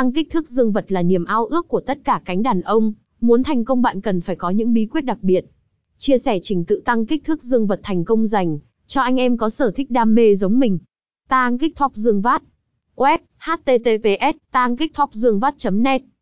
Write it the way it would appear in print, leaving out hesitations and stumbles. Tăng kích thước dương vật là niềm ao ước của tất cả cánh đàn ông, muốn thành công bạn cần phải có những bí quyết đặc biệt. Chia sẻ trình tự tăng kích thước dương vật thành công dành cho anh em có sở thích đam mê giống mình. Tangkichthuocduongvat. Web: https://tangkichthuocduongvat.net